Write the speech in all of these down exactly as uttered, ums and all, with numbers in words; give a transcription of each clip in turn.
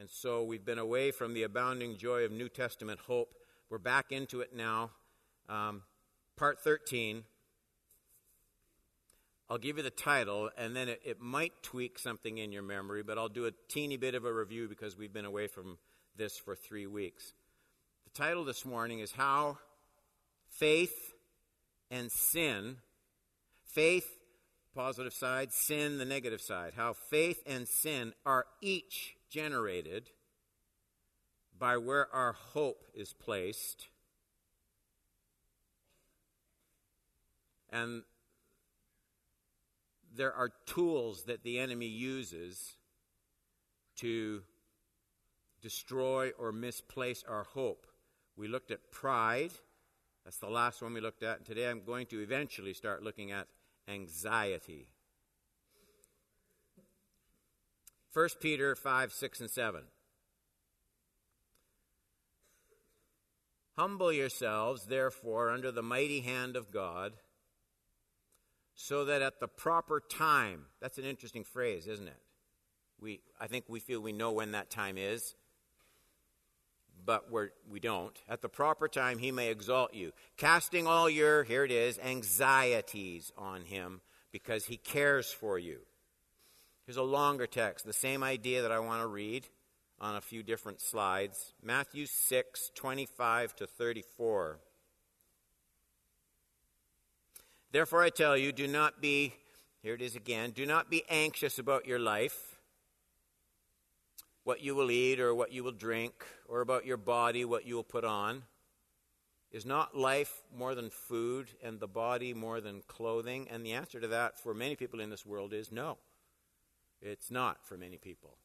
And so we've been away from the abounding joy of New Testament hope. We're back into it now. Um, part thirteen. I'll give you the title, and then it, it might tweak something in your memory, but I'll do a teeny bit of a review because we've been away from this for three weeks. The title this morning is How Faith and Sin, faith, positive side, sin, the negative side, how faith and sin are each generated by where our hope is placed. And there are tools that the enemy uses to destroy or misplace our hope. We looked at pride. That's the last one we looked at. And today I'm going to eventually start looking at anxiety. First Peter five, six, and seven. Humble yourselves, therefore, under the mighty hand of God, so that at the proper time — that's an interesting phrase, isn't it? We, I think we feel we know when that time is, but we're, we don't. At the proper time, he may exalt you, casting all your, here it is, anxieties on him, because he cares for you. Here's a longer text, the same idea that I want to read on a few different slides. Matthew six, twenty-five to thirty-four. Therefore I tell you, do not be, here it is again, do not be anxious about your life, what you will eat or what you will drink, or about your body, what you will put on. Is not life more than food, and the body more than clothing? And the answer to that for many people in this world is no. It's not for many people.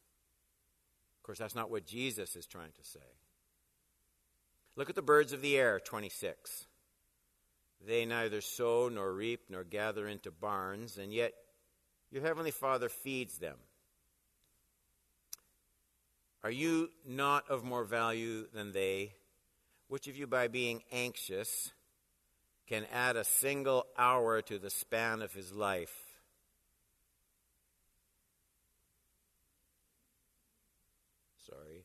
Of course, that's not what Jesus is trying to say. Look at the birds of the air, twenty-six. They neither sow nor reap nor gather into barns, and yet your heavenly Father feeds them. Are you not of more value than they? Which of you, by being anxious, can add a single hour to the span of his life? Sorry.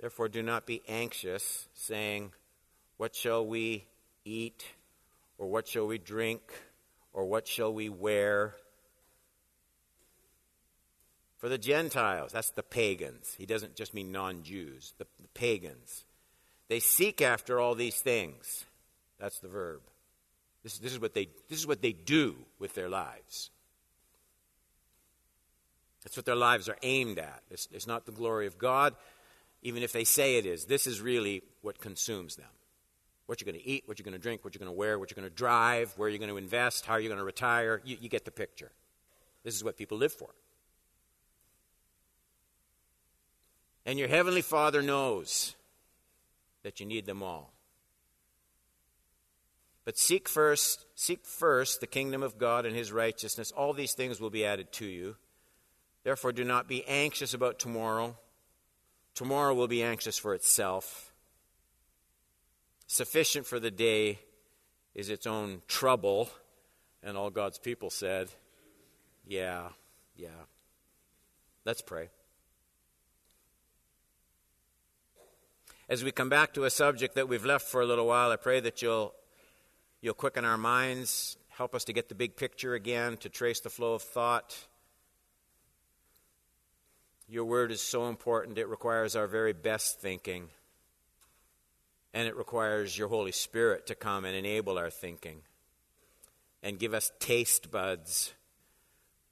Therefore do not be anxious, saying, what shall we eat, or what shall we drink, or what shall we wear? For the Gentiles — that's the pagans. He doesn't just mean non-Jews, the, the pagans. They seek after all these things. That's the verb. This, this, is what they, this is what they do with their lives. That's what their lives are aimed at. It's, it's not the glory of God, even if they say it is. This is really what consumes them. What you're going to eat, what you're going to drink, what you're going to wear, what you're going to drive, where you're going to invest, how you're going to retire. You, you get the picture. This is what people live for. And your heavenly Father knows that you need them all. But seek first, seek first the kingdom of God and his righteousness. All these things will be added to you. Therefore, do not be anxious about tomorrow. Tomorrow will be anxious for itself. Sufficient for the day is its own trouble. And all God's people said, yeah, yeah. Let's pray. As we come back to a subject that we've left for a little while, I pray that you'll, you'll quicken our minds, help us to get the big picture again, to trace the flow of thought. Your word is so important. It requires our very best thinking. And it requires your Holy Spirit to come and enable our thinking and give us taste buds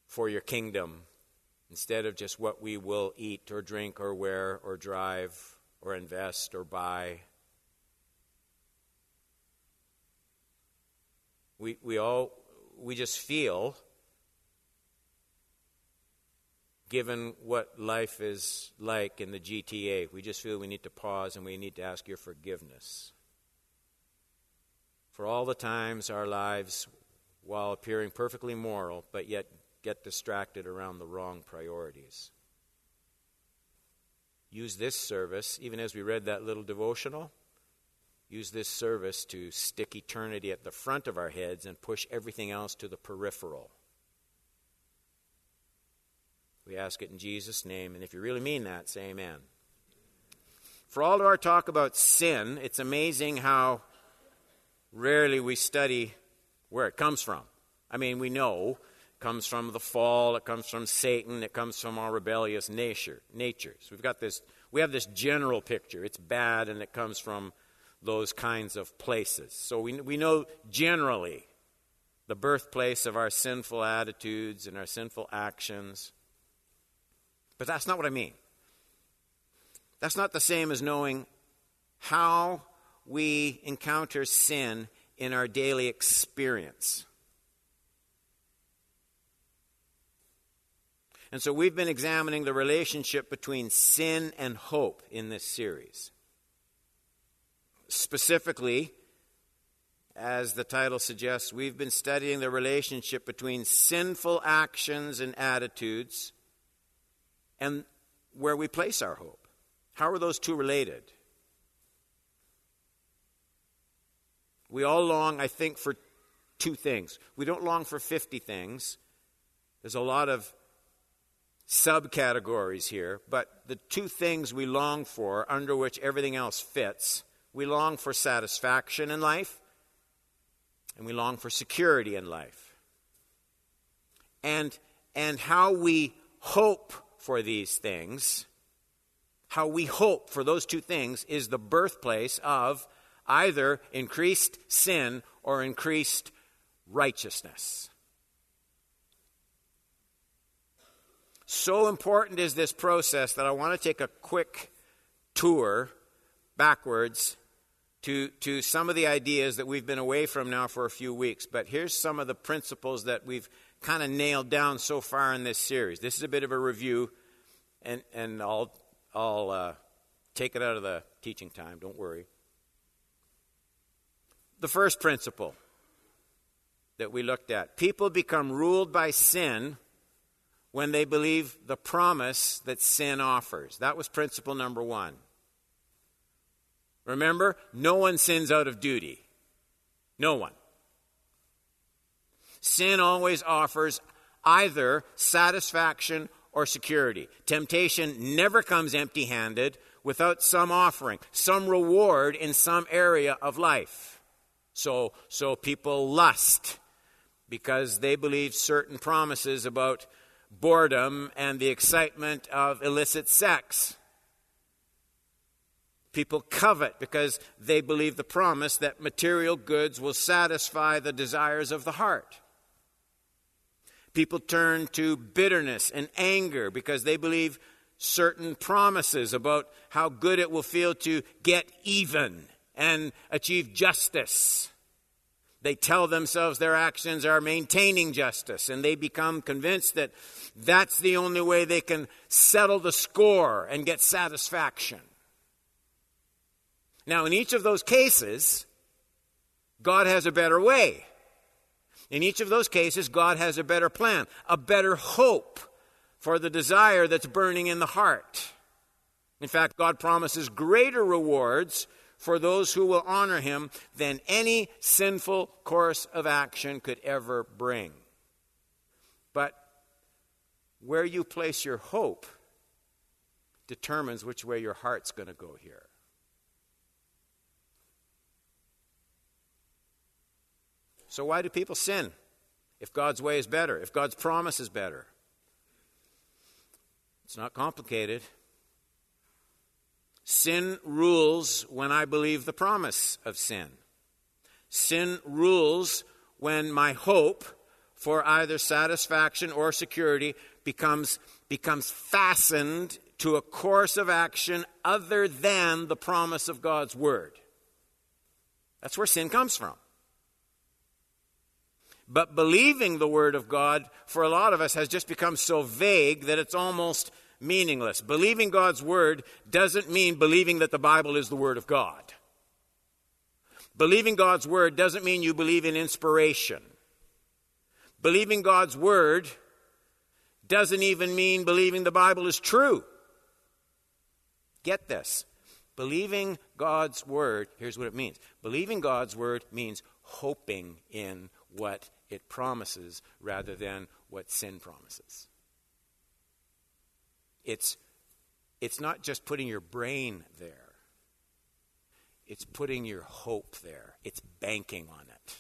for your kingdom instead of just what we will eat or drink or wear or drive or invest or buy. We we all we just feel given what life is like in the G T A. We just feel we need to pause and we need to ask your forgiveness for all the times our lives, while appearing perfectly moral, but yet get distracted around the wrong priorities. Use this service, even as we read that little devotional, use this service to stick eternity at the front of our heads and push everything else to the peripheral. We ask it in Jesus' name, and if you really mean that, say amen. For all of our talk about sin, it's amazing how rarely we study where it comes from. I mean, we know it comes from the fall, it comes from Satan, it comes from our rebellious nature. natures. So we've got this, we have this general picture. It's bad, and it comes from those kinds of places. So we we know generally the birthplace of our sinful attitudes and our sinful actions. But that's not what I mean. That's not the same as knowing how we encounter sin in our daily experience. And so we've been examining the relationship between sin and hope in this series. Specifically, as the title suggests, we've been studying the relationship between sinful actions and attitudes and where we place our hope. How are those two related? We all long, I think, for two things. We don't long for fifty things. There's a lot of subcategories here, but the two things we long for, under which everything else fits, we long for satisfaction in life, and we long for security in life. And, and how we hope for these things, how we hope for those two things, is the birthplace of either increased sin or increased righteousness. So important is this process that I want to take a quick tour backwards to, to some of the ideas that we've been away from now for a few weeks. But here's some of the principles that we've kind of nailed down so far in this series. This is a bit of a review, and, and I'll, I'll uh, take it out of the teaching time. Don't worry. The first principle that we looked at: people become ruled by sin when they believe the promise that sin offers. That was principle number one. Remember, no one sins out of duty. No one. Sin always offers either satisfaction or security. Temptation never comes empty-handed without some offering, some reward in some area of life. So so people lust because they believe certain promises about boredom and the excitement of illicit sex. People covet because they believe the promise that material goods will satisfy the desires of the heart. People turn to bitterness and anger because they believe certain promises about how good it will feel to get even and achieve justice. They tell themselves their actions are maintaining justice, and they become convinced that that's the only way they can settle the score and get satisfaction. Now, in each of those cases, God has a better way. In each of those cases, God has a better plan, a better hope for the desire that's burning in the heart. In fact, God promises greater rewards for those who will honor him than any sinful course of action could ever bring. But where you place your hope determines which way your heart's going to go here. So why do people sin if God's way is better, if God's promise is better? It's not complicated. Sin rules when I believe the promise of sin. Sin rules when my hope for either satisfaction or security becomes, becomes fastened to a course of action other than the promise of God's word. That's where sin comes from. But believing the Word of God, for a lot of us, has just become so vague that it's almost meaningless. Believing God's Word doesn't mean believing that the Bible is the Word of God. Believing God's Word doesn't mean you believe in inspiration. Believing God's Word doesn't even mean believing the Bible is true. Get this. Believing God's Word, here's what it means. Believing God's Word means hoping in what it promises rather than what sin promises. It's, it's not just putting your brain there. It's putting your hope there. It's banking on it.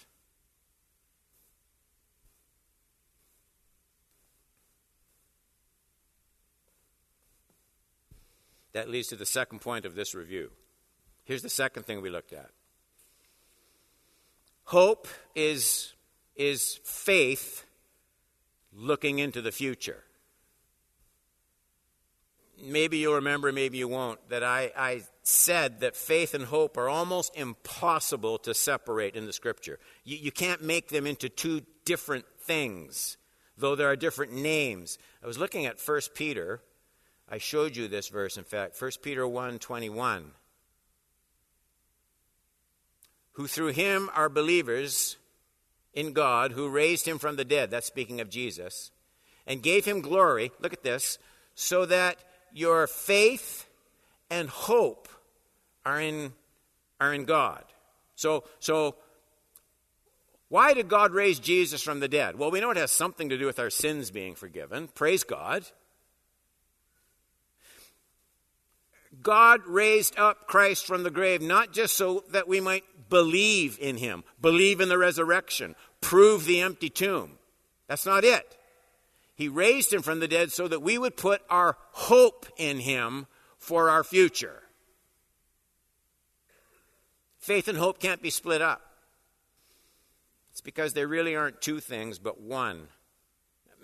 That leads to the second point of this review. Here's the second thing we looked at. Hope is, is faith looking into the future. Maybe you'll remember, maybe you won't, that I, I said that faith and hope are almost impossible to separate in the Scripture. You, you can't make them into two different things, though there are different names. I was looking at First Peter. I showed you this verse, in fact, First Peter one twenty-one. Who through him are believers in God, who raised him from the dead, that's speaking of Jesus, and gave him glory, look at this, so that your faith and hope are in, are in God. So, so why did God raise Jesus from the dead? Well, we know it has something to do with our sins being forgiven. Praise God. God raised up Christ from the grave, not just so that we might believe in him, believe in the resurrection, prove the empty tomb. That's not it. He raised him from the dead so that we would put our hope in him for our future. Faith and hope can't be split up. It's because they really aren't two things, but one.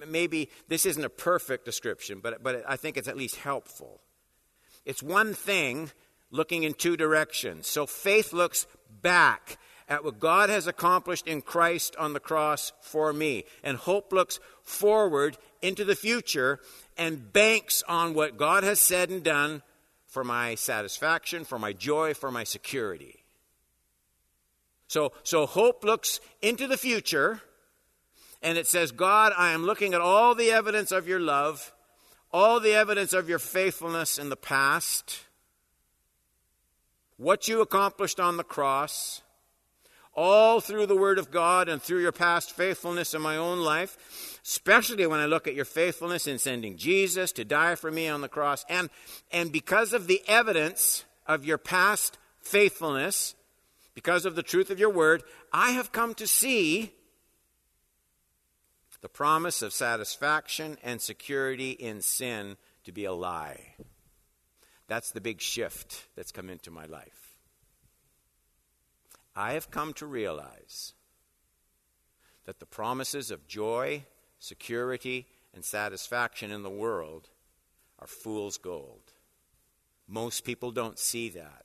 Maybe this isn't a perfect description, but, but I think it's at least helpful. It's one thing looking in two directions. So faith looks back at what God has accomplished in Christ on the cross for me. And hope looks forward into the future and banks on what God has said and done for my satisfaction, for my joy, for my security. So, so hope looks into the future and it says, God, I am looking at all the evidence of your love, all the evidence of your faithfulness in the past, what you accomplished on the cross, all through the Word of God and through your past faithfulness in my own life, especially when I look at your faithfulness in sending Jesus to die for me on the cross. And, and because of the evidence of your past faithfulness, because of the truth of your Word, I have come to see the promise of satisfaction and security in sin to be a lie. That's the big shift that's come into my life. I have come to realize that the promises of joy, security, and satisfaction in the world are fool's gold. Most people don't see that.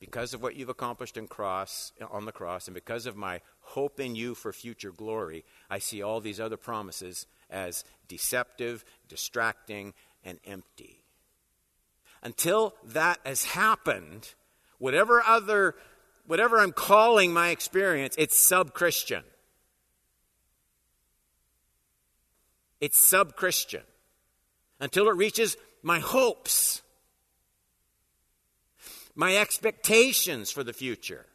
Because of what you've accomplished in cross, on the cross, and because of my hope in you for future glory, I see all these other promises as deceptive, distracting, and empty. Until that has happened, whatever other, whatever I'm calling my experience, it's sub-Christian. It's sub-Christian. Until it reaches my hopes, my expectations for the future.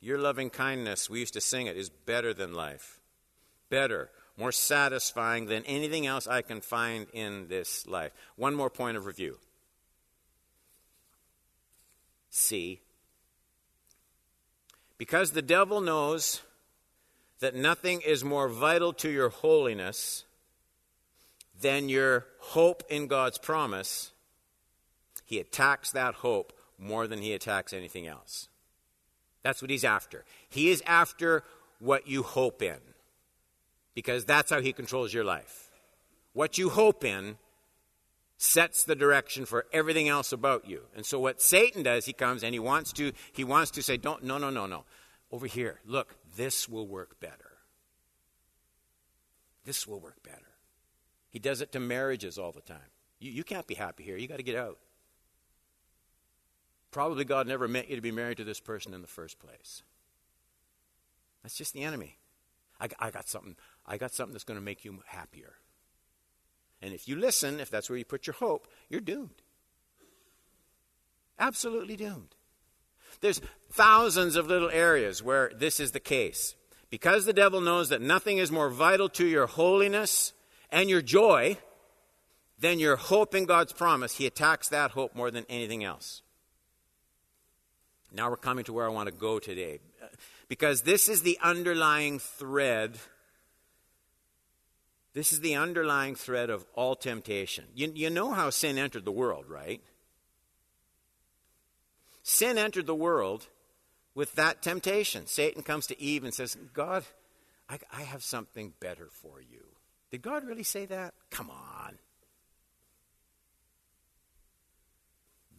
Your loving kindness, we used to sing it, is better than life. Better, more satisfying than anything else I can find in this life. One more point of review. C. Because the devil knows that nothing is more vital to your holiness than your hope in God's promise, he attacks that hope more than he attacks anything else. That's what he's after. He is after what you hope in, because that's how he controls your life. What you hope in sets the direction for everything else about you. And so what Satan does, he comes and he wants to he wants to say, don't, no, no, no, no. Over here, look, this will work better. This will work better. He does it to marriages all the time. You, you can't be happy here. You got to get out. Probably God never meant you to be married to this person in the first place. That's just the enemy. I, I got something. I got something that's going to make you happier. And if you listen, if that's where you put your hope, you're doomed. Absolutely doomed. There's thousands of little areas where this is the case. Because the devil knows that nothing is more vital to your holiness and your joy than your hope in God's promise, he attacks that hope more than anything else. Now we're coming to where I want to go today. Because this is the underlying thread. This is the underlying thread of all temptation. You, you know how sin entered the world, right? Sin entered the world with that temptation. Satan comes to Eve and says, God, I, I have something better for you. Did God really say that? Come on.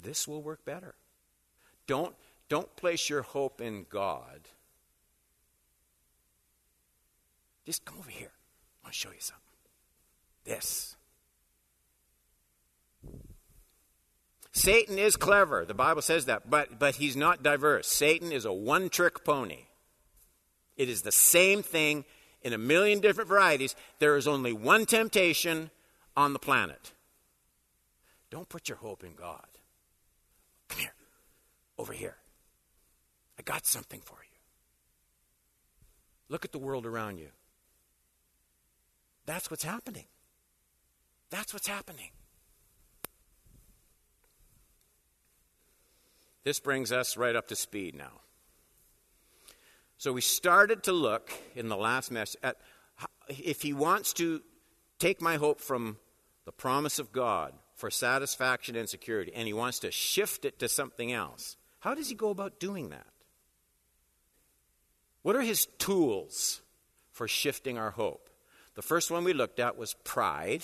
This will work better. Don't, don't place your hope in God. Just come over here. I want to show you something. This. Satan is clever. The Bible says that, but but he's not diverse. Satan is a one-trick pony. It is the same thing in a million different varieties. There is only one temptation on the planet. Don't put your hope in God. Come here. Over here. I got something for you. Look at the world around you. That's what's happening. That's what's happening. This brings us right up to speed now. So we started to look in the last message at if he wants to take my hope from the promise of God for satisfaction and security, and he wants to shift it to something else, how does he go about doing that? What are his tools for shifting our hope? The first one we looked at was pride.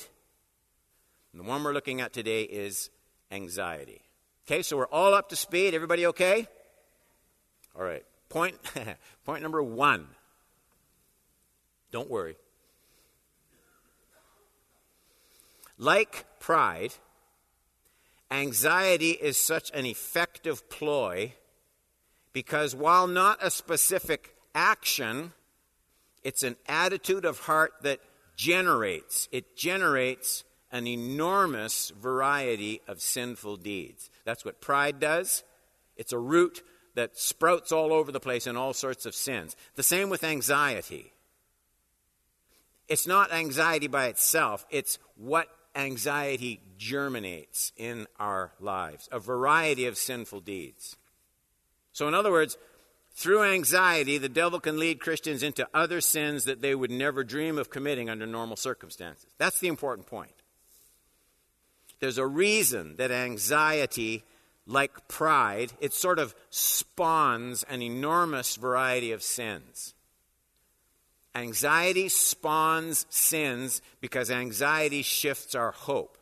And the one we're looking at today is anxiety. Okay, so we're all up to speed. Everybody okay? All right. Point, point number one. Don't worry. Like pride, anxiety is such an effective ploy because while not a specific action, it's an attitude of heart that generates, it generates an enormous variety of sinful deeds. That's what pride does. It's a root that sprouts all over the place in all sorts of sins. The same with anxiety. It's not anxiety by itself. It's what anxiety germinates in our lives, a variety of sinful deeds. So in other words, through anxiety, the devil can lead Christians into other sins that they would never dream of committing under normal circumstances. That's the important point. There's a reason that anxiety, like pride, it sort of spawns an enormous variety of sins. Anxiety spawns sins because anxiety shifts our hope.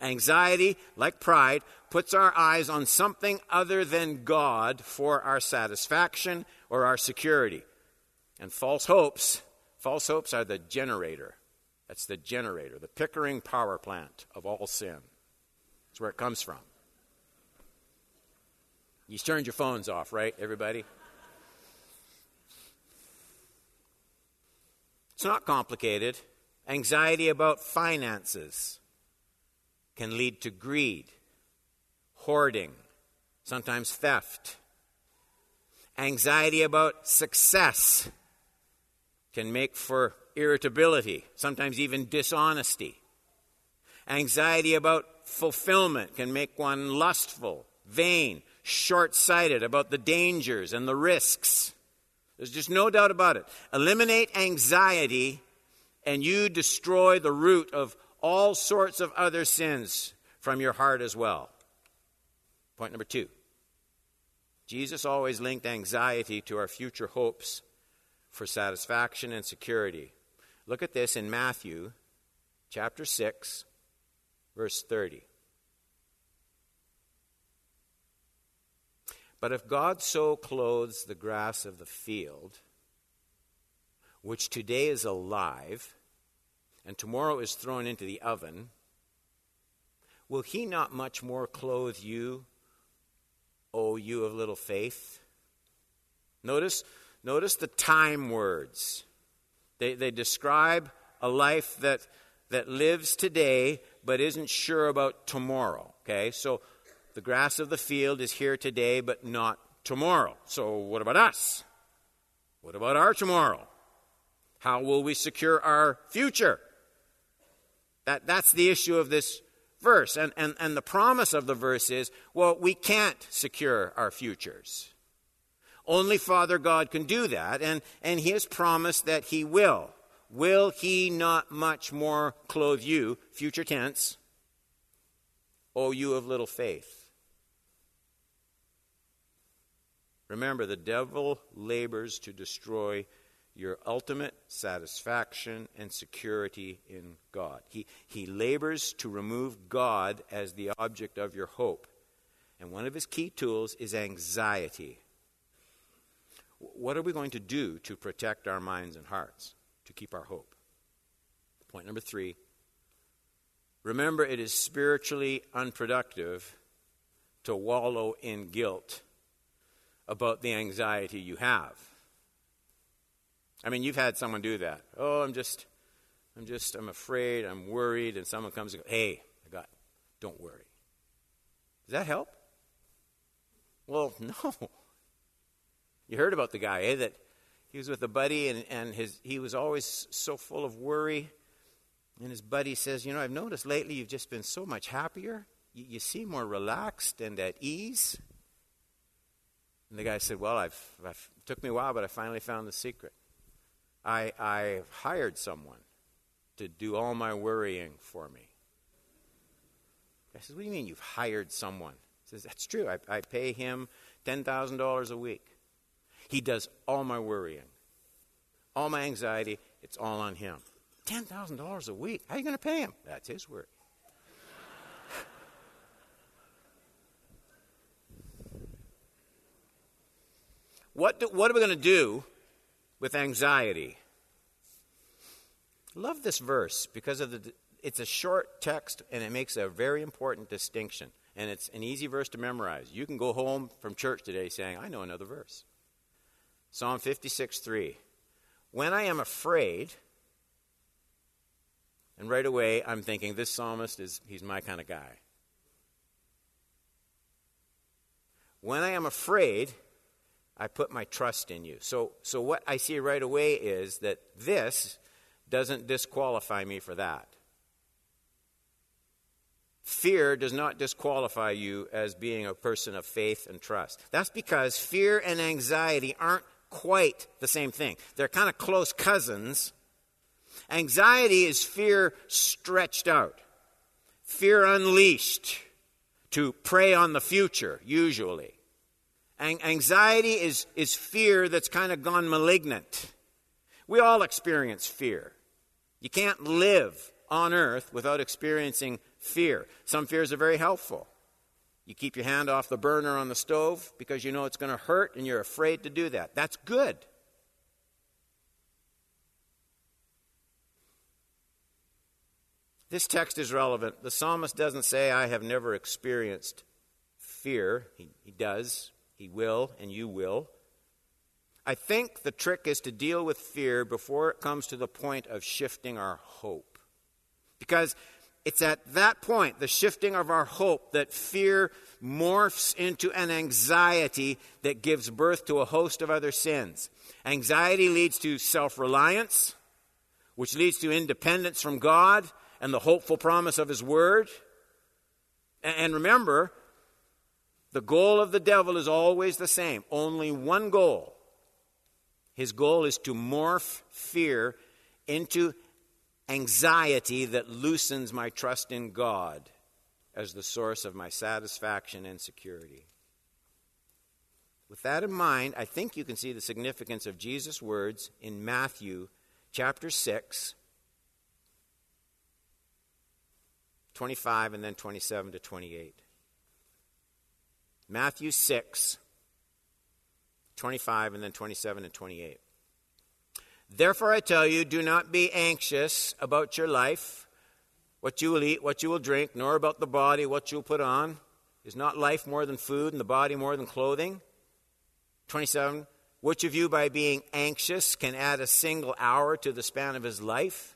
Anxiety, like pride, puts our eyes on something other than God for our satisfaction or our security. And false hopes, false hopes are the generator. That's the generator, the Pickering power plant of all sin. That's where it comes from. You turned your phones off, right, everybody? It's not complicated. Anxiety about finances can lead to greed, hoarding, sometimes theft. Anxiety about success can make for irritability, sometimes even dishonesty. Anxiety about fulfillment can make one lustful, vain, short-sighted about the dangers and the risks. There's just no doubt about it. Eliminate anxiety and you destroy the root of all sorts of other sins from your heart as well. Point number two. Jesus always linked anxiety to our future hopes for satisfaction and security. Look at this in Matthew chapter six, verse thirty. But if God so clothes the grass of the field, which today is alive, and tomorrow is thrown into the oven, will he not much more clothe you, O you of little faith? Notice, notice the time words. They, they describe a life that, that lives today but isn't sure about tomorrow. Okay, so the grass of the field is here today but not tomorrow. So what about us? What about our tomorrow? How will we secure our future? That, that's the issue of this verse. And, and, and the promise of the verse is, well, we can't secure our futures. Only Father God can do that, and, and he has promised that he will. Will he not much more clothe you, future tense, O you of little faith? Remember, the devil labors to destroy your ultimate satisfaction and security in God. He, he labors to remove God as the object of your hope. And one of his key tools is anxiety. What are we going to do to protect our minds and hearts, to keep our hope? Point number three, remember it is spiritually unproductive to wallow in guilt about the anxiety you have. I mean, you've had someone do that. Oh, I'm just, I'm just, I'm afraid, I'm worried, and someone comes and goes, hey, I got, don't worry. Does that help? Well, no. You heard about the guy, eh, that he was with a buddy, and, and his he was always so full of worry. And his buddy says, you know, I've noticed lately you've just been so much happier. You, you seem more relaxed and at ease. And the guy said, well, I've, I've it took me a while, but I finally found the secret. I I hired someone to do all my worrying for me. I says, what do you mean you've hired someone? He says, that's true. I, I pay him ten thousand dollars a week. He does all my worrying, all my anxiety. It's all on him. ten thousand dollars a week. How are you going to pay him? That's his work. what do, What are we going to do with anxiety? Love this verse because of the. It's a short text and it makes a very important distinction. And it's an easy verse to memorize. You can go home from church today saying, I know another verse. Psalm fifty-six three. When I am afraid, and right away I'm thinking this psalmist is he's my kind of guy. When I am afraid, I put my trust in you. So so what I see right away is that this doesn't disqualify me for that. Fear does not disqualify you as being a person of faith and trust. That's because fear and anxiety aren't quite the same thing. They're kind of close cousins. Anxiety is fear stretched out, fear unleashed to prey on the future, usually. An- anxiety is, is fear that's kind of gone malignant. We all experience fear. You can't live on earth without experiencing fear. Some fears are very helpful. You keep your hand off the burner on the stove because you know it's going to hurt and you're afraid to do that. That's good. This text is relevant. The psalmist doesn't say, I have never experienced fear. He, he does. He will, and you will. I think the trick is to deal with fear before it comes to the point of shifting our hope. Because it's at that point, the shifting of our hope, that fear morphs into an anxiety that gives birth to a host of other sins. Anxiety leads to self-reliance, which leads to independence from God and the hopeful promise of his word. And remember, the goal of the devil is always the same. Only one goal. His goal is to morph fear into anxiety that loosens my trust in God as the source of my satisfaction and security. With that in mind, I think you can see the significance of Jesus' words in Matthew chapter six, twenty-five, and then twenty-seven to twenty-eight. Matthew six, twenty-five, and then twenty-seven and twenty-eight. Therefore I tell you, do not be anxious about your life, what you will eat, what you will drink, nor about the body, what you will put on. Is not life more than food, and the body more than clothing? twenty-seven. Which of you, by being anxious, can add a single hour to the span of his life?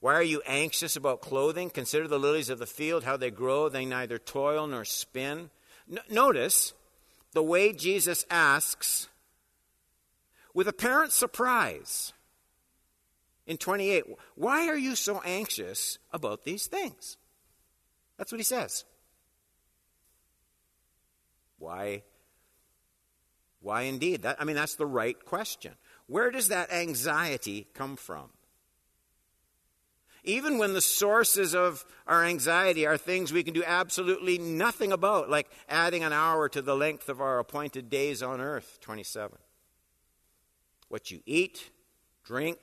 Why are you anxious about clothing? Consider the lilies of the field, how they grow. They neither toil nor spin. N- notice the way Jesus asks with apparent surprise. In twenty-eight, why are you so anxious about these things? That's what he says. Why? Why indeed? That, I mean, that's the right question. Where does that anxiety come from? Even when the sources of our anxiety are things we can do absolutely nothing about, like adding an hour to the length of our appointed days on earth, twenty-seven. What you eat, drink,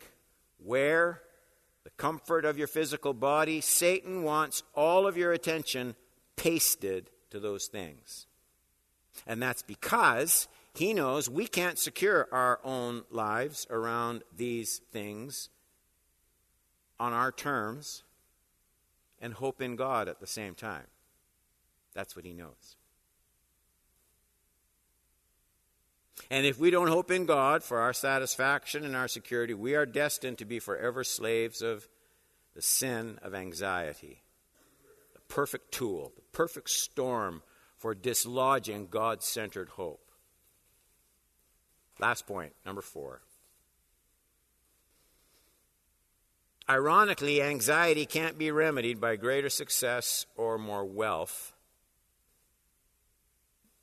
wear, the comfort of your physical body, Satan wants all of your attention pasted to those things. And that's because he knows we can't secure our own lives around these things on our terms and hope in God at the same time. That's what he knows. And if we don't hope in God for our satisfaction and our security, we are destined to be forever slaves of the sin of anxiety. The perfect tool, the perfect storm for dislodging God-centered hope. Last point, number four. Ironically, anxiety can't be remedied by greater success or more wealth.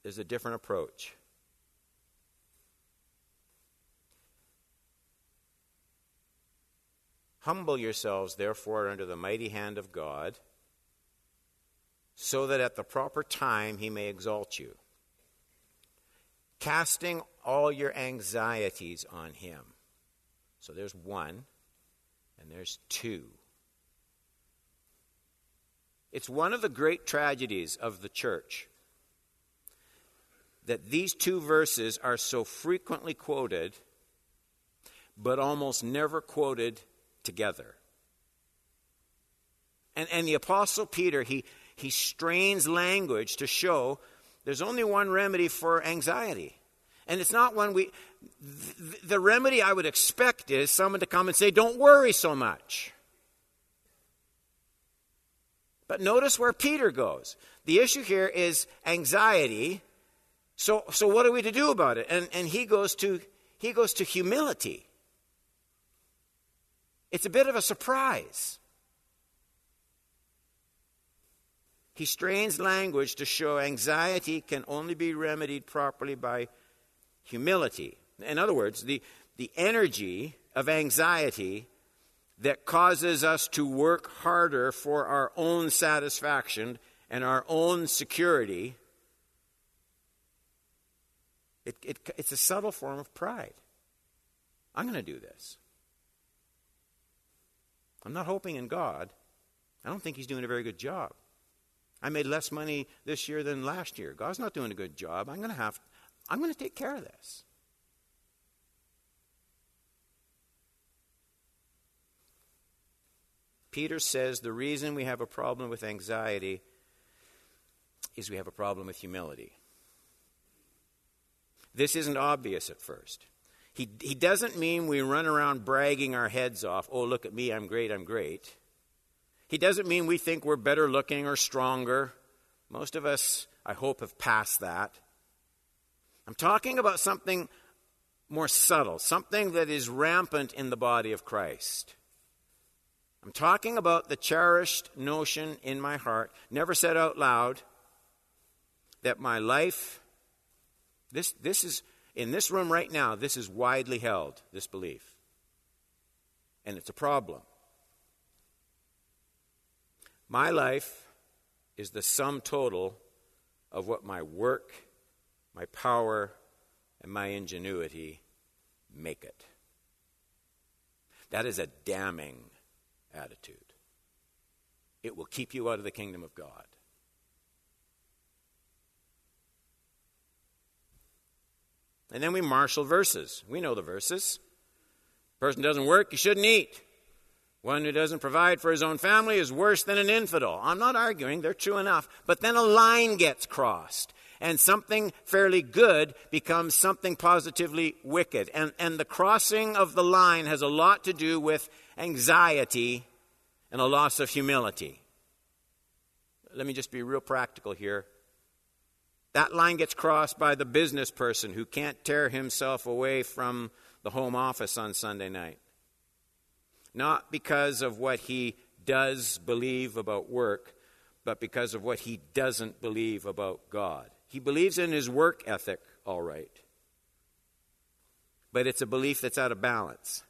There's a different approach. Humble yourselves, therefore, under the mighty hand of God, so that at the proper time he may exalt you, casting all your anxieties on him. So there's one, and there's two. It's one of the great tragedies of the church that these two verses are so frequently quoted, but almost never quoted together. And and the Apostle Peter, he he strains language to show there's only one remedy for anxiety. And it's not one we th- the remedy I would expect is someone to come and say, don't worry so much. But notice where Peter goes. The issue here is anxiety. So so what are we to do about it? And and he goes to he goes to humility. It's a bit of a surprise. He strains language to show anxiety can only be remedied properly by humility. In other words, the, the energy of anxiety that causes us to work harder for our own satisfaction and our own security, it, it, it's a subtle form of pride. I'm going to do this. I'm not hoping in God. I don't think he's doing a very good job. I made less money this year than last year. God's not doing a good job. I'm going to have, I'm going to take care of this. Peter says the reason we have a problem with anxiety is we have a problem with humility. This isn't obvious at first. He, he doesn't mean we run around bragging our heads off. Oh, look at me, I'm great, I'm great. He doesn't mean we think we're better looking or stronger. Most of us, I hope, have passed that. I'm talking about something more subtle, something that is rampant in the body of Christ. I'm talking about the cherished notion in my heart, never said out loud, that my life, this this is... in this room right now, this is widely held, this belief. And it's a problem. My life is the sum total of what my work, my power, and my ingenuity make it. That is a damning attitude. It will keep you out of the kingdom of God. And then we marshal verses. We know the verses. Person doesn't work, you shouldn't eat. One who doesn't provide for his own family is worse than an infidel. I'm not arguing, they're true enough. But then a line gets crossed. And something fairly good becomes something positively wicked. And, and the crossing of the line has a lot to do with anxiety and a loss of humility. Let me just be real practical here. That line gets crossed by the business person who can't tear himself away from the home office on Sunday night. Not because of what he does believe about work, but because of what he doesn't believe about God. He believes in his work ethic, all right. But it's a belief that's out of balance.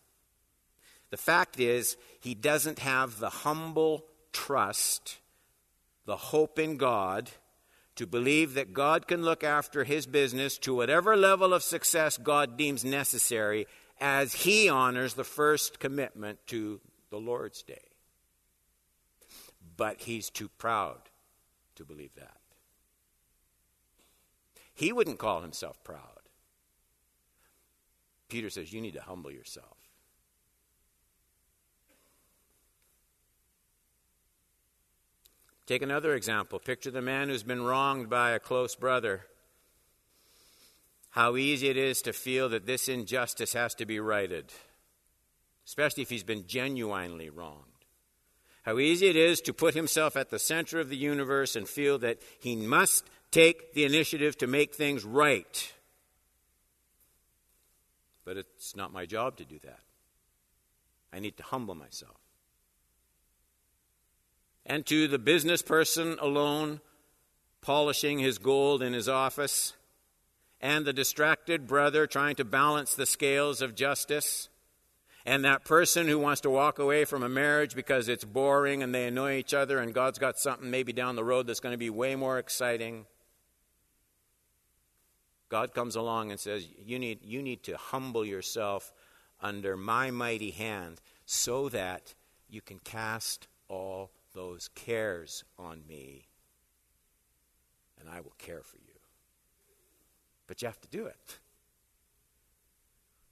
The fact is, he doesn't have the humble trust, the hope in God, to believe that God can look after his business to whatever level of success God deems necessary as he honors the first commitment to the Lord's Day. But he's too proud to believe that. He wouldn't call himself proud. Peter says, you need to humble yourself. Take another example. Picture the man who's been wronged by a close brother. How easy it is to feel that this injustice has to be righted, especially if he's been genuinely wronged. How easy it is to put himself at the center of the universe and feel that he must take the initiative to make things right. But it's not my job to do that. I need to humble myself. And to the business person alone, polishing his gold in his office, and the distracted brother trying to balance the scales of justice, and that person who wants to walk away from a marriage because it's boring and they annoy each other and God's got something maybe down the road that's going to be way more exciting. God comes along and says, you need, you need to humble yourself under my mighty hand so that you can cast all those cares on me, and I will care for you. But you have to do it.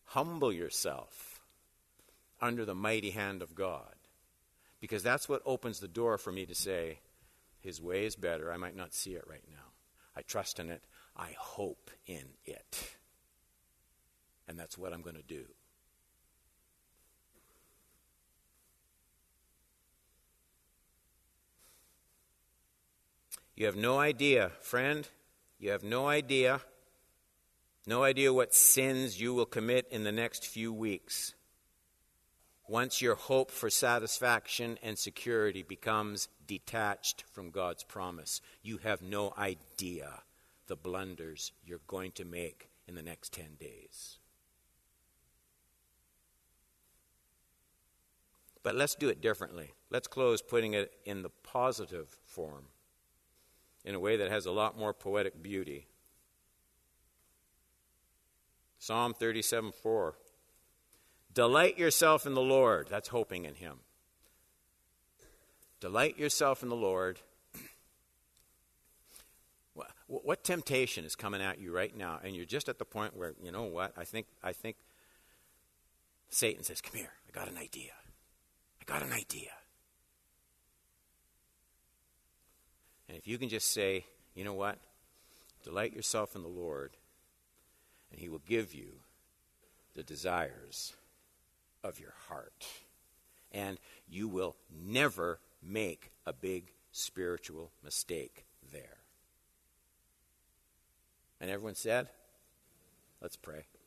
Humble yourself under the mighty hand of God, because that's what opens the door for me to say, his way is better. I might not see it right now. I trust in it. I hope in it. And that's what I'm going to do. You have no idea, friend. You have no idea. No idea what sins you will commit in the next few weeks. Once your hope for satisfaction and security becomes detached from God's promise, you have no idea the blunders you're going to make in the next ten days. But let's do it differently. Let's close putting it in the positive form, in a way that has a lot more poetic beauty. Psalm thirty-seven four. Delight yourself in the Lord. That's hoping in him. Delight yourself in the Lord. What, what temptation is coming at you right now? And you're just at the point where, you know what? I think, I think Satan says, come here. I got an idea. I got an idea. And if you can just say, you know what? Delight yourself in the Lord, and he will give you the desires of your heart. And you will never make a big spiritual mistake there. And everyone said, let's pray.